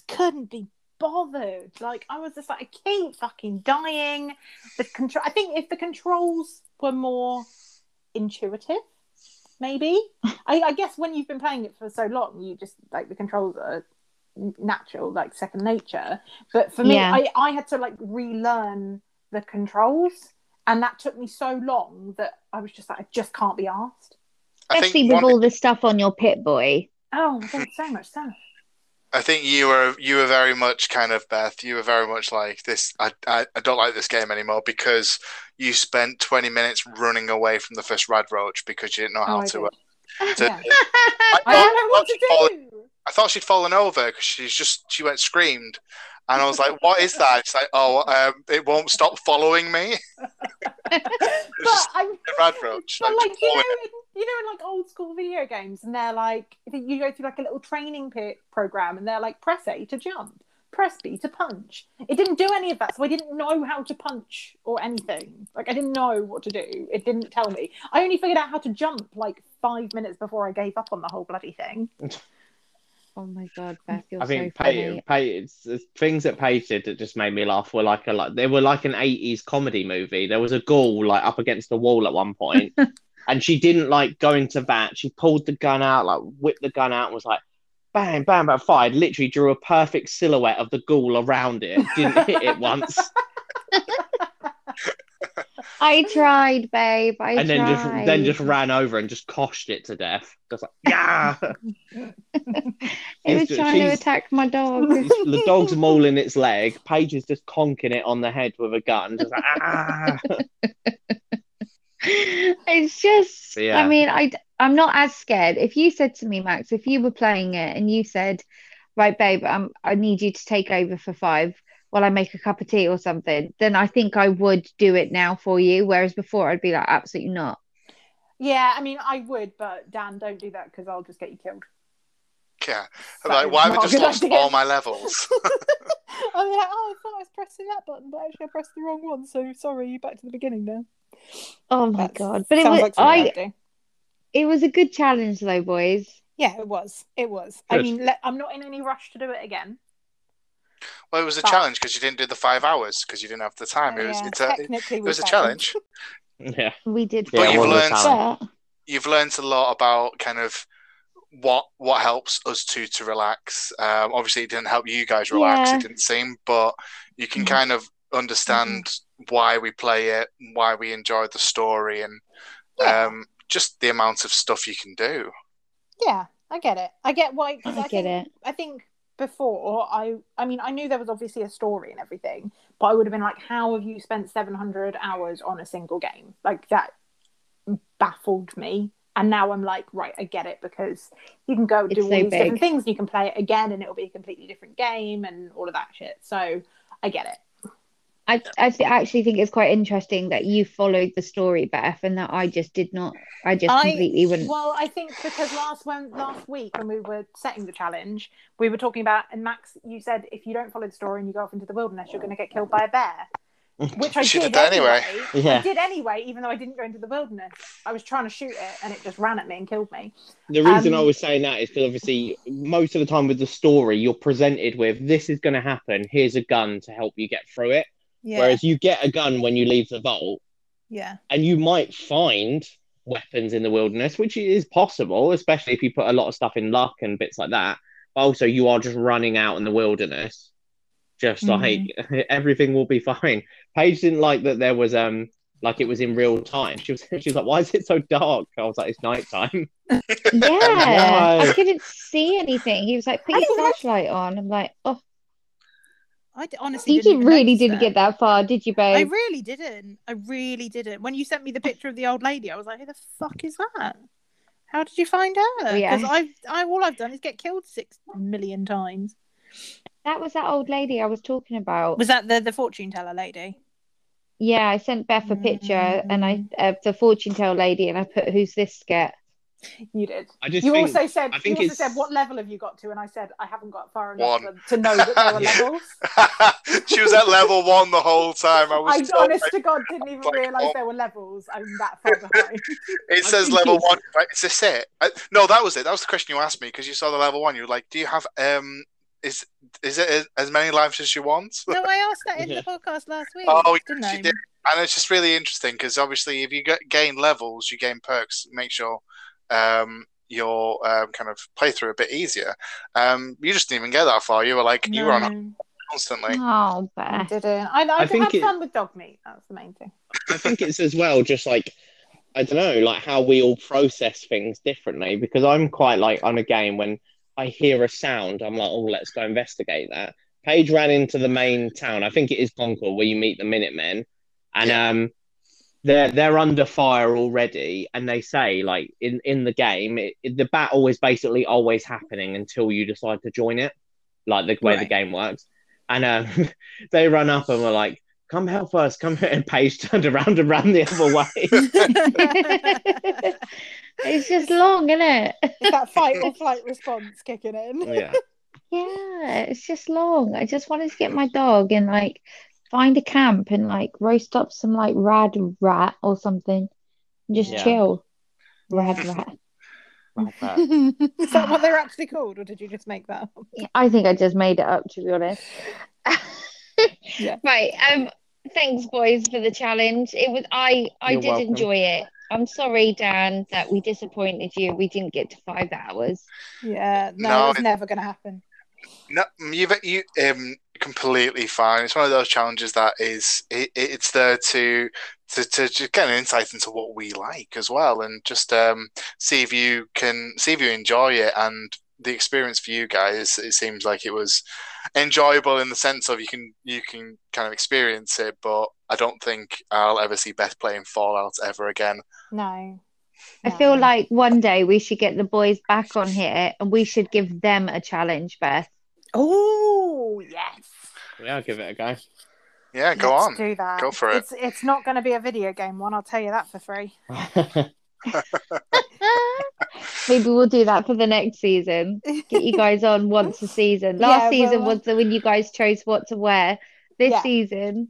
couldn't be bothered. Like I was just like, I keep fucking dying. The control. I think if the controls were more intuitive, maybe. I guess when you've been playing it for so long, you just like the controls are natural, like second nature, but for me I had to like relearn the controls and that took me so long that I was just like I just can't be arsed, especially with all the stuff on your Pip Boy. Oh, there's so much stuff. I think you were very much kind of, Beth, you were very much like, this, I don't like this game anymore, because you spent 20 minutes running away from the first rad roach because you didn't know how to. Yeah. I don't know what to do. I thought she'd fallen over because she went screamed. And I was like, what is that? It's like, it won't stop following me. But, like, you know, in like old school video games, and they're like, you go through like a little training program, and they're like, press A to jump, press B to punch. It didn't do any of that, so I didn't know how to punch or anything. Like, I didn't know what to do. It didn't tell me. I only figured out how to jump like 5 minutes before I gave up on the whole bloody thing. Oh my god, Beth, you're things that Paige did that just made me laugh were like they were like an 80s comedy movie. There was a girl like up against the wall at one point, and she didn't like go into that. She pulled the gun out, like whipped the gun out, and was like, bang, bang, bang, fired. Literally drew a perfect silhouette of the ghoul around it. Didn't hit it once. I tried, babe. Then just ran over and just coshed it to death. Just like, yeah. It was trying to attack my dog. The dog's mauling its leg. Paige is just conking it on the head with a gun. Just like, ah. It's just, yeah. I mean, I'm not as scared. If you said to me, Max, if you were playing it and you said, right, babe, I need you to take over for 5 while I make a cup of tea or something, then I think I would do it now for you. Whereas before, I'd be like, absolutely not. Yeah, I mean, I would, but Dan, don't do that because I'll just get you killed. Yeah, so like, why have I just lost all my levels? I'm like, I thought I was pressing that button, but actually I pressed the wrong one. So sorry, you're back to the beginning now. Oh my god! But it was a good challenge, though, boys. Yeah, it was. It was. Good. I mean, I'm not in any rush to do it again. Well, it was a challenge because you didn't do the 5 hours because you didn't have the time. Oh, it was a challenge. Yeah, we did. But you've learned a lot about kind of what helps us two to relax. Obviously, it didn't help you guys relax. Yeah. It didn't seem, but you can kind of understand why we play it, why we enjoy the story, and just the amount of stuff you can do. Yeah, I get it. I get why. I think before, I mean, I knew there was obviously a story and everything, but I would have been like, how have you spent 700 hours on a single game? Like, that baffled me. And now I'm like, right, I get it, because you can go and do all these different things, you can play it again, and it'll be a completely different game and all of that shit. So I get it. I actually think it's quite interesting that you followed the story, Beth, and that I just did not. I completely wouldn't. Well, I think because last week when we were setting the challenge, we were talking about, and Max, you said if you don't follow the story and you go off into the wilderness, you're going to get killed by a bear, which I did anyway. Yeah. I did anyway, even though I didn't go into the wilderness. I was trying to shoot it, and it just ran at me and killed me. The reason I was saying that is because obviously most of the time with the story, you're presented with, this is going to happen. Here's a gun to help you get through it. Yeah. Whereas you get a gun when you leave the vault, and you might find weapons in the wilderness, which is possible, especially if you put a lot of stuff in luck and bits like that. But also, you are just running out in the wilderness. Just like everything will be fine. Paige didn't like that there was like it was in real time. She was like, "Why is it so dark?" I was like, "It's nighttime." Yeah, I couldn't see anything. He was like, "Put your flashlight on." I'm like, "Oh." I honestly didn't get that far, did you, babe? I really didn't. When you sent me the picture of the old lady, I was like, who the fuck is that? How did you find her? Because all I've done is get killed 6 million times. That was that old lady I was talking about. Was that the fortune teller lady? Yeah, I sent Beth a picture and I the fortune teller lady, and I put, who's this scat? You did. You also said, what level have you got to? And I said, I haven't got far enough to know that there were levels. She was at level 1 the whole time. I honest to God, didn't even realise there were levels. I'm that far behind. It says level 1. Right? Is this it? No, that was it. That was the question you asked me, because you saw the level 1. You were like, do you have... Is it as many lives as you want? No, I asked that in the podcast last week. Oh, didn't she did. And it's just really interesting, because obviously if you gain levels, you gain perks. Make sure... your kind of playthrough a bit easier. You just didn't even get that far. You were like, you were on constantly. Oh, but I didn't. I did have fun with dog meat. That's the main thing. I think it's as well, just like, I don't know, like how we all process things differently, because I'm quite like on a game when I hear a sound. I'm like, oh, let's go investigate that. Paige ran into the main town. I think it is Concord where you meet the Minutemen. And they're under fire already. And they say, like, in the game, the battle is basically always happening until you decide to join it, like the way the game works. And they run up and were like, come help us, come here. And Paige turned around and ran the other way. It's just long, isn't it? That fight or flight response kicking in. Oh, yeah. Yeah, it's just long. I just wanted to get my dog and, like, find a camp and, like, roast up some, like, rad rat or something. And just chill. Rad rat. Like that. Is that what they're actually called, or did you just make that up? I think I just made it up, to be honest. Right. Thanks, boys, for the challenge. It was I did welcome. Enjoy it. I'm sorry, Dan, that we disappointed you. We didn't get to 5 hours. Yeah, no it's never going to happen. No, you completely fine. It's one of those challenges that is it's there to just get an insight into what we like as well, and just see if you enjoy it. And the experience for you guys, it seems like it was enjoyable in the sense of you can kind of experience it. But I don't think I'll ever see Beth playing Fallout ever again. No. I feel like one day we should get the boys back on here and we should give them a challenge, Beth. Oh, yes. Yeah, I'll give it a go. Yeah, go on. Do that. Go for it. It's not going to be a video game one, I'll tell you that for free. Maybe we'll do that for the next season. Get you guys on once a season. Last season was when you guys chose what to wear. This season.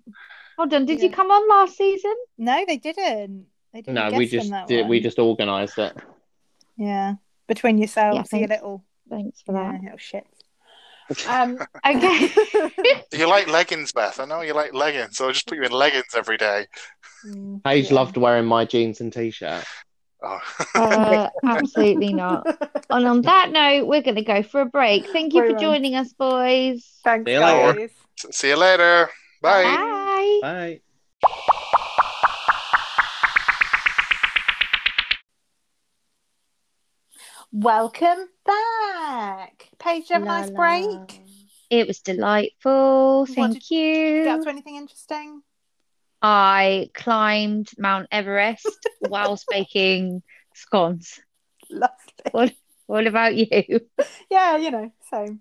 Hold on, did you come on last season? No, they didn't. No, we just did. We just organised it. Yeah, between yourselves, your little. Thanks for that. Little shit. Okay. You like leggings, Beth? I know you like leggings, so I just put you in leggings every day. Paige loved wearing my jeans and t-shirt. Oh. Absolutely not. And on that note, we're going to go for a break. Thank you for joining us, boys. Thanks, guys. See you later. Bye. Bye. Bye. Welcome back. Paige, you have a nice break? It was delightful. Thank you. Did you get up to anything interesting? I climbed Mount Everest whilst baking scones. Lovely. What about you? Yeah, you know, same.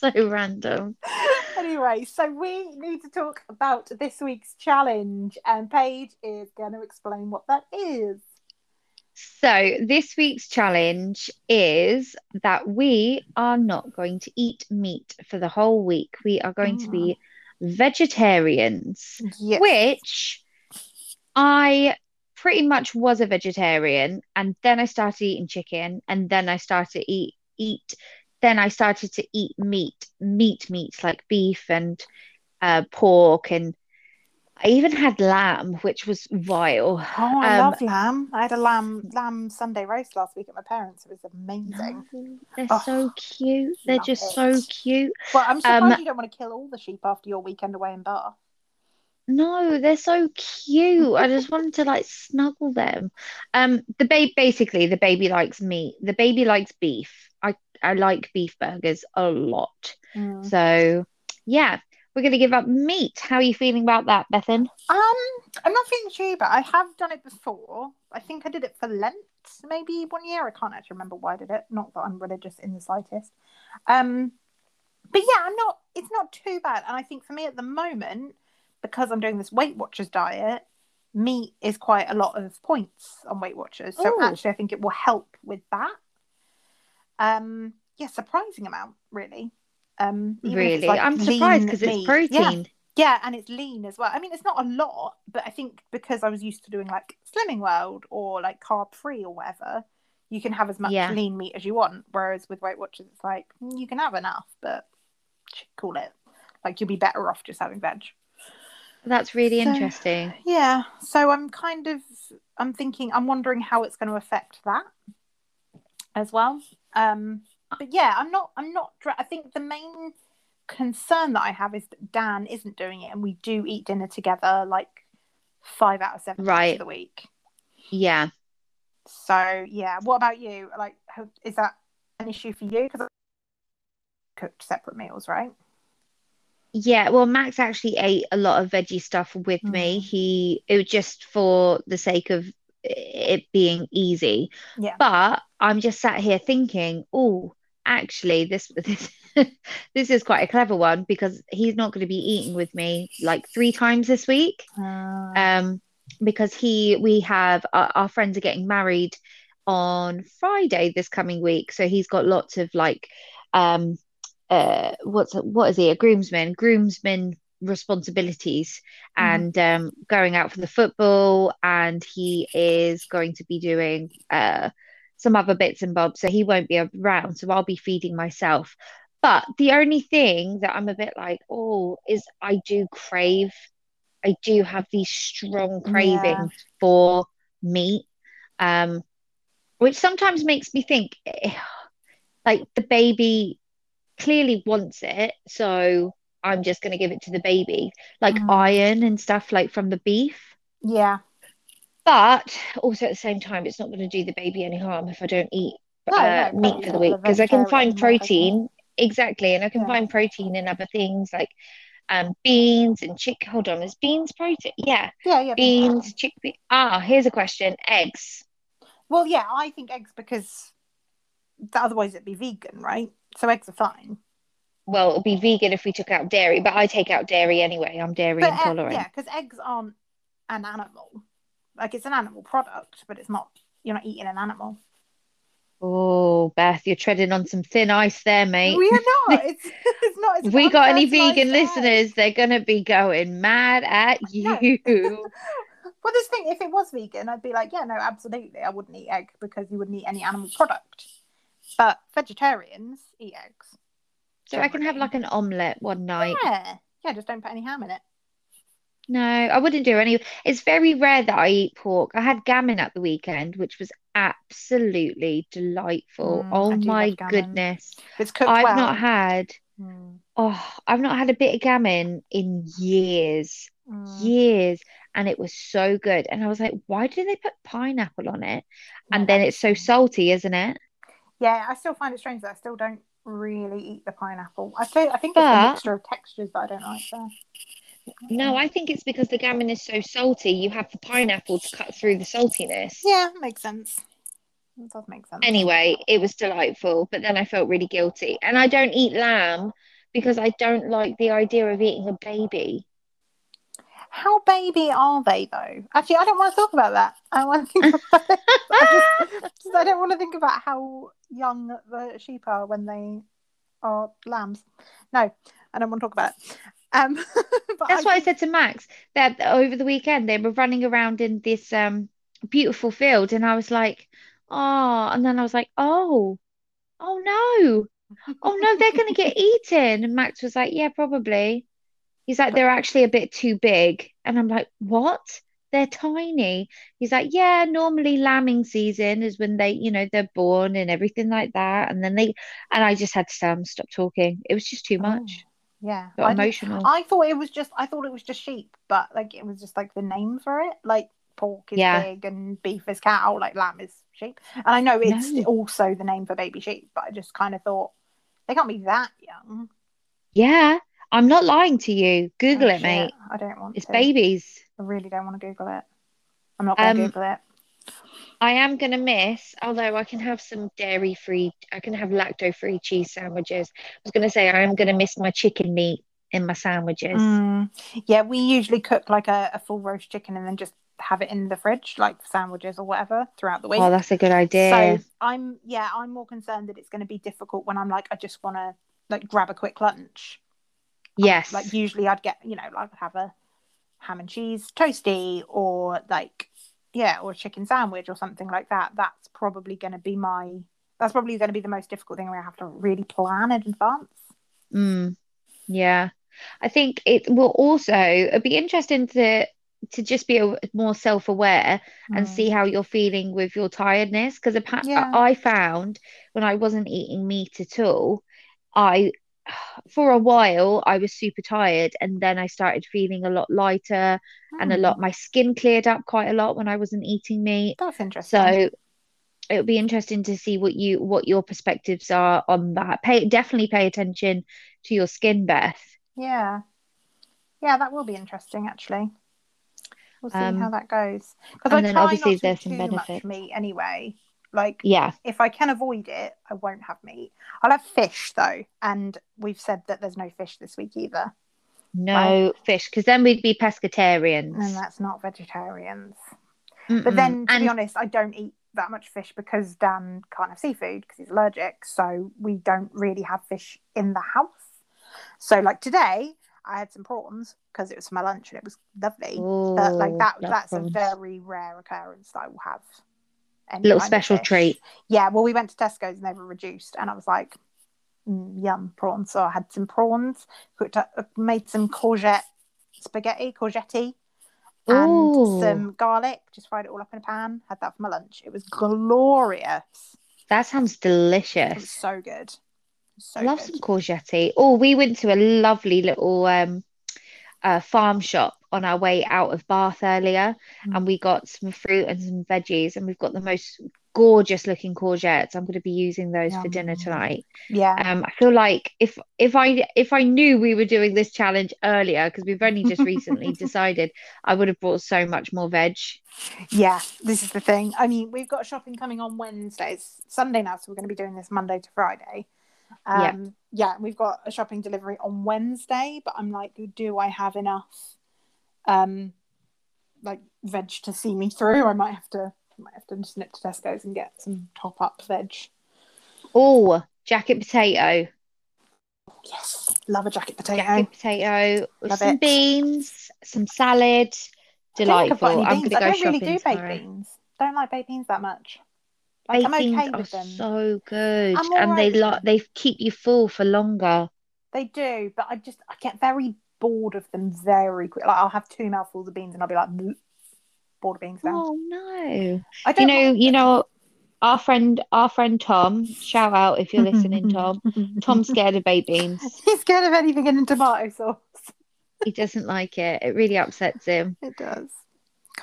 So random. Anyway, so we need to talk about this week's challenge, and Paige is going to explain what that is. So this week's challenge is that we are not going to eat meat for the whole week. We are going to be vegetarians, which I pretty much was a vegetarian, and then I started eating chicken, and then I started to eat meat like beef and pork, and I even had lamb, which was vile. Oh, I love lamb. I had a lamb Sunday roast last week at my parents. It was amazing. They're so cute. They're just so cute. Well, I'm surprised you don't want to kill all the sheep after your weekend away in Bath. No, they're so cute. I just wanted to, like, snuggle them. The baby likes meat. The baby likes beef. I like beef burgers a lot. Mm. So, yeah. We're going to give up meat. How are you feeling about that, Bethan? I'm not feeling too bad. I have done it before. I think I did it for Lent, maybe one year. I can't actually remember why I did it. Not that I'm religious in the slightest. But yeah, it's not too bad. And I think for me at the moment, because I'm doing this Weight Watchers diet, meat is quite a lot of points on Weight Watchers. So actually, I think it will help with that. Yeah, surprising amount, really. Really, like, I'm surprised because it's protein. Yeah, and it's lean as well. I mean, it's not a lot, but I think because I was used to doing like Slimming World or like carb free or whatever, you can have as much lean meat as you want. Whereas with Weight Watchers, it's like you can have enough, but call it. Like you'll be better off just having veg. That's really interesting. Yeah, so I'm wondering how it's going to affect that as well. But yeah, I'm not. I think the main concern that I have is that Dan isn't doing it, and we do eat dinner together like 5 out of 7 days of the week. Yeah. So yeah, what about you? Like, is that an issue for you? Because I cooked separate meals, right? Yeah, well, Max actually ate a lot of veggie stuff with me. It was just for the sake of it being easy. Yeah. But I'm just sat here thinking, oh, actually, this this is quite a clever one, because he's not going to be eating with me like 3 times this week. Because our friends are getting married on Friday this coming week, so he's got lots of like a groomsman responsibilities, and going out for the football, and he is going to be doing some other bits and bobs, so he won't be around, so I'll be feeding myself. But the only thing that I'm a bit like, is I do have these strong cravings for meat, which sometimes makes me think, like, the baby clearly wants it, so I'm just going to give it to the baby, like iron and stuff, like from the beef. Yeah. But also at the same time, it's not going to do the baby any harm if I don't eat meat for the week, because I can find protein. Exactly. And I can find protein in other things, like beans and chickpeas. Hold on, is beans protein? Yeah. Yeah. Beans, chickpeas. Here's a question. Eggs. Well, yeah, I think eggs, because otherwise it'd be vegan, right? So eggs are fine. Well, it'll be vegan if we took out dairy, but I take out dairy anyway. I'm dairy intolerant. Yeah, because eggs aren't an animal. Like, it's an animal product, but you're not eating an animal. Oh, Beth, you're treading on some thin ice there, mate. We are not. It's not. If we got any vegan listeners, they're going to be going mad at you. Well, this thing, if it was vegan, I'd be like, yeah, no, absolutely. I wouldn't eat egg, because you wouldn't eat any animal product. But vegetarians eat eggs. So I can have like an omelette one night. Yeah, just don't put any ham in it. No, I wouldn't do any. It's very rare that I eat pork. I had gammon at the weekend, which was absolutely delightful. Oh my goodness. It's cooked well. I've not had a bit of gammon in years. Years. And it was so good. And I was like, why do they put pineapple on it? And then it's so salty, isn't it? Yeah, I still find it strange that I still don't really eat the pineapple. I think it's a mixture of textures that I don't like there. No, I think it's because the gammon is so salty, you have the pineapple to cut through the saltiness. Yeah, makes sense. It does make sense. Anyway, it was delightful, but then I felt really guilty. And I don't eat lamb because I don't like the idea of eating a baby. How baby are they, though? Actually, I don't want to talk about that. I want to think about it. I don't want to think about how young the sheep are when they are lambs. No, I don't want to talk about it. That's why I said to Max that over the weekend they were running around in this beautiful field, and I was like, and then I was like, oh no, they're gonna get eaten. And Max was like, yeah, probably. He's like, they're actually a bit too big. And I'm like, what? They're tiny. He's like, yeah, normally lambing season is when they, they're born and everything like that. And then I just had to tell him, stop talking. It was just too much. Yeah, emotional. I thought it was just sheep, but like it was just like the name for it. Like pork is pig and beef is cow, like lamb is sheep. And I know it's also the name for baby sheep, but I just kind of thought they can't be that young. Yeah, I'm not lying to you. Google it, mate. I don't want. It's babies. I really don't want to Google it. I'm not going to Google it. I am going to miss, although I can have some dairy-free, I can have lacto-free cheese sandwiches. I was going to say, I am going to miss my chicken meat in my sandwiches. Yeah, we usually cook like a full roast chicken and then just have it in the fridge, like sandwiches or whatever, throughout the week. Oh, that's a good idea. So I'm more concerned that it's going to be difficult when I'm like, I just want to like grab a quick lunch. Yes. Like usually I'd get, like have a ham and cheese toasty or like... Yeah, or a chicken sandwich or something like that. That's probably going to be the most difficult thing where I have to really plan in advance. Yeah. I think it will also... It'd be interesting to just be more self-aware and see how you're feeling with your tiredness. Because I found when I wasn't eating meat at all, for a while I was super tired, and then I started feeling a lot lighter and my skin cleared up quite a lot when I wasn't eating meat. That's interesting. So it'll be interesting to see what your perspectives are on that. Definitely pay attention to your skin, Beth. Yeah, that will be interesting, actually. We'll see how that goes. Because I try not to eat too much meat anyway. Like, yeah. If I can avoid it, I won't have meat. I'll have fish, though. And we've said that there's no fish this week either. No fish, because then we'd be pescatarians. And that's not vegetarians. Mm-mm. But then, to be honest, I don't eat that much fish because Dan can't have seafood because he's allergic. So we don't really have fish in the house. So, like, today I had some prawns because it was for my lunch and it was lovely. Ooh, but like that's a very rare occurrence that I will have. Any little special treat. Yeah, well, we went to Tesco's and they were reduced, and I was like, yum, prawns. So I had some prawns, cooked up, made some courgette spaghetti, and some garlic. Just fried it all up in a pan. Had that for my lunch. It was glorious. That sounds delicious. It was so good. I love some courgette. Oh, we went to a lovely little farm shop on our way out of Bath earlier, and we got some fruit and some veggies, and we've got the most gorgeous looking courgettes. I'm going to be using those for dinner tonight. Yeah. I feel like if I knew we were doing this challenge earlier, because we've only just recently decided, I would have brought so much more veg. Yeah, this is the thing. I mean, we've got shopping coming on Wednesday. It's Sunday now, so we're going to be doing this Monday to Friday. Yeah, we've got a shopping delivery on Wednesday, but I'm like, do I have enough like veg to see me through? I might have to just nip to Tesco's and get some top up veg. Oh, jacket potato. Yes, love a jacket potato. Jacket potato, love some beans, some salad. Delightful. I'm going to go shopping. I don't really do baked beans. Don't like baked beans that much. Like, I'm okay with them. So good, and they keep you full for longer. They do, but I get very bored of them very quick. Like, I'll have two mouthfuls of beans and I'll be like, bored of beans now. Oh no! I don't. You know, our friend Tom. Shout out if you're listening, Tom. Tom's scared of baked beans. He's scared of anything in tomato sauce. He doesn't like it. It really upsets him. It does.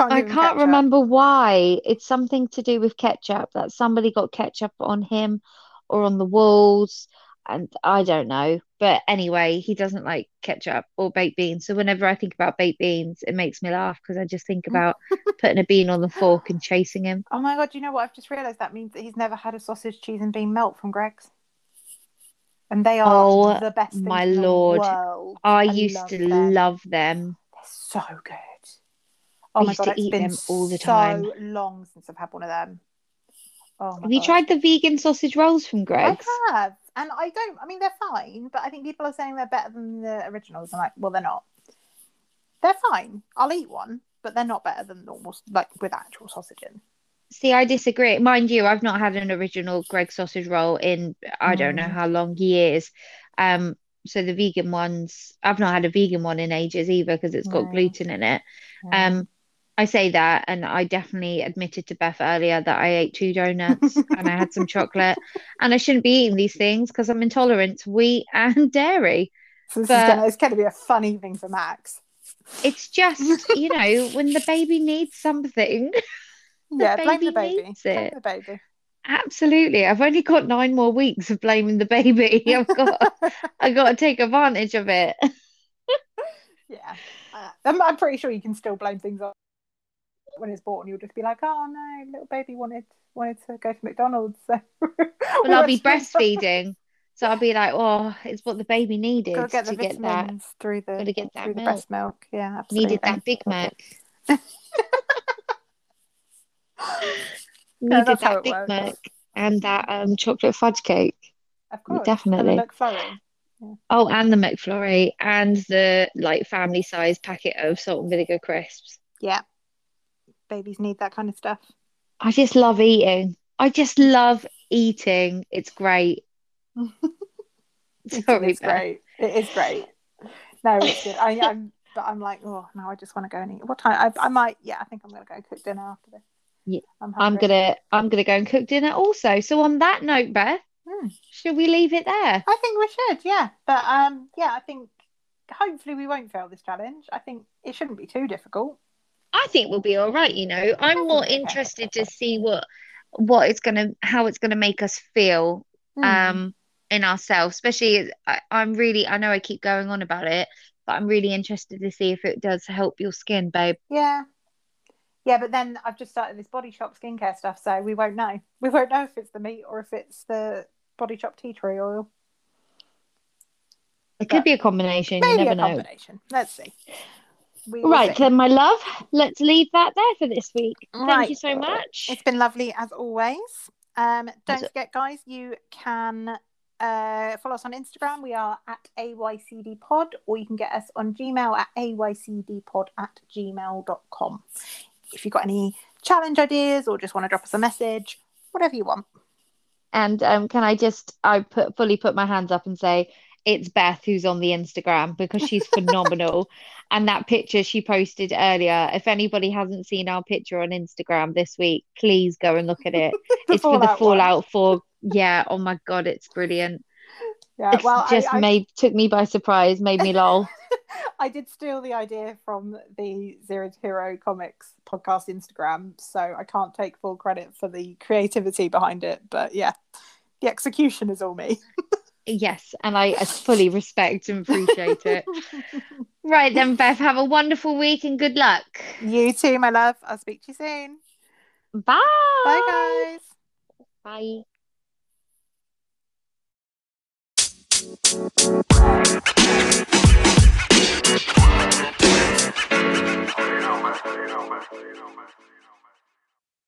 I can't remember why. It's something to do with ketchup, that somebody got ketchup on him or on the walls, and I don't know, but anyway, he doesn't like ketchup or baked beans, so whenever I think about baked beans it makes me laugh because I just think about putting a bean on the fork and chasing him. Oh my god, you know what, I've just realised that means that he's never had a sausage, cheese and bean melt from Greggs, and they are the best thing in the world. I used to love them. They're so good. Oh my god, it's been all the time. So long since I've had one of them. Oh my god. Have you tried the vegan sausage rolls from Greggs? I have, and I mean they're fine, but I think people are saying they're better than the originals. I'm like, well, they're not. They're fine. I'll eat one, but they're not better than normal, like with actual sausage in. See, I disagree. Mind you, I've not had an original Greggs sausage roll in I don't know how long, years. So the vegan ones, I've not had a vegan one in ages either because it's got gluten in it. Yeah. I say that, and I definitely admitted to Beth earlier that I ate 2 donuts and I had some chocolate, and I shouldn't be eating these things because I'm intolerant to wheat and dairy. So it's going to be a fun evening for Max. It's just, you know, when the baby needs something, blame the baby. Absolutely. I've only got 9 more weeks of blaming the baby. I've got to take advantage of it. Yeah. I'm pretty sure you can still blame things on when it's born. You'll just be like, oh no, little baby wanted to go to McDonald's. So well, I'll be breastfeeding. So I'll be like, oh, it's what the baby needed. Gotta get the vitamins through the breast milk. Yeah, absolutely. Needed that Big Mac. Needed that Big Mac and that chocolate fudge cake. Of course. Definitely. And the McFlurry. Yeah. Oh, and the McFlurry and the like family size packet of salt and vinegar crisps. Yeah. Babies need that kind of stuff. I just love eating. It's great. Sorry, it's great. It is great. No, it's good. I'm like, oh no, I just want to go and eat. What time? I think I'm going to go cook dinner after this. Yeah, I'm gonna go and cook dinner also. So on that note, Beth, should we leave it there? I think we should, yeah. But I think hopefully we won't fail this challenge. I think it shouldn't be too difficult. I think we'll be all right. You know, I'm more interested to see what what it's going to, how it's going to make us feel in ourselves, especially I know I keep going on about it, but I'm really interested to see if it does help your skin, babe. Yeah, but then I've just started this Body Shop skincare stuff, so we won't know. We won't know if it's the meat or if it's the Body Shop tea tree oil. It could be a combination. Maybe you never know. Let's see. Right, then, my love, let's leave that there for this week. Thank you so much. It's been lovely as always. Don't forget, guys, you can follow us on Instagram. We are at AYCDpod, or you can get us on Gmail at aycdpod@gmail.com. If you've got any challenge ideas or just want to drop us a message, whatever you want. And can I just, I fully put my hands up and say, it's Beth who's on the Instagram, because she's phenomenal. And that picture she posted earlier, if anybody hasn't seen our picture on Instagram this week, please go and look at it. It's for the Fallout 4. Yeah. Oh my God. It's brilliant. Yeah, it's took me by surprise, made me lol. I did steal the idea from the Zero to Hero Comics podcast Instagram, so I can't take full credit for the creativity behind it. But yeah, the execution is all me. Yes, and I fully respect and appreciate it. Right then, Beth, have a wonderful week and good luck. You too, my love. I'll speak to you soon. Bye. Bye, guys. Bye.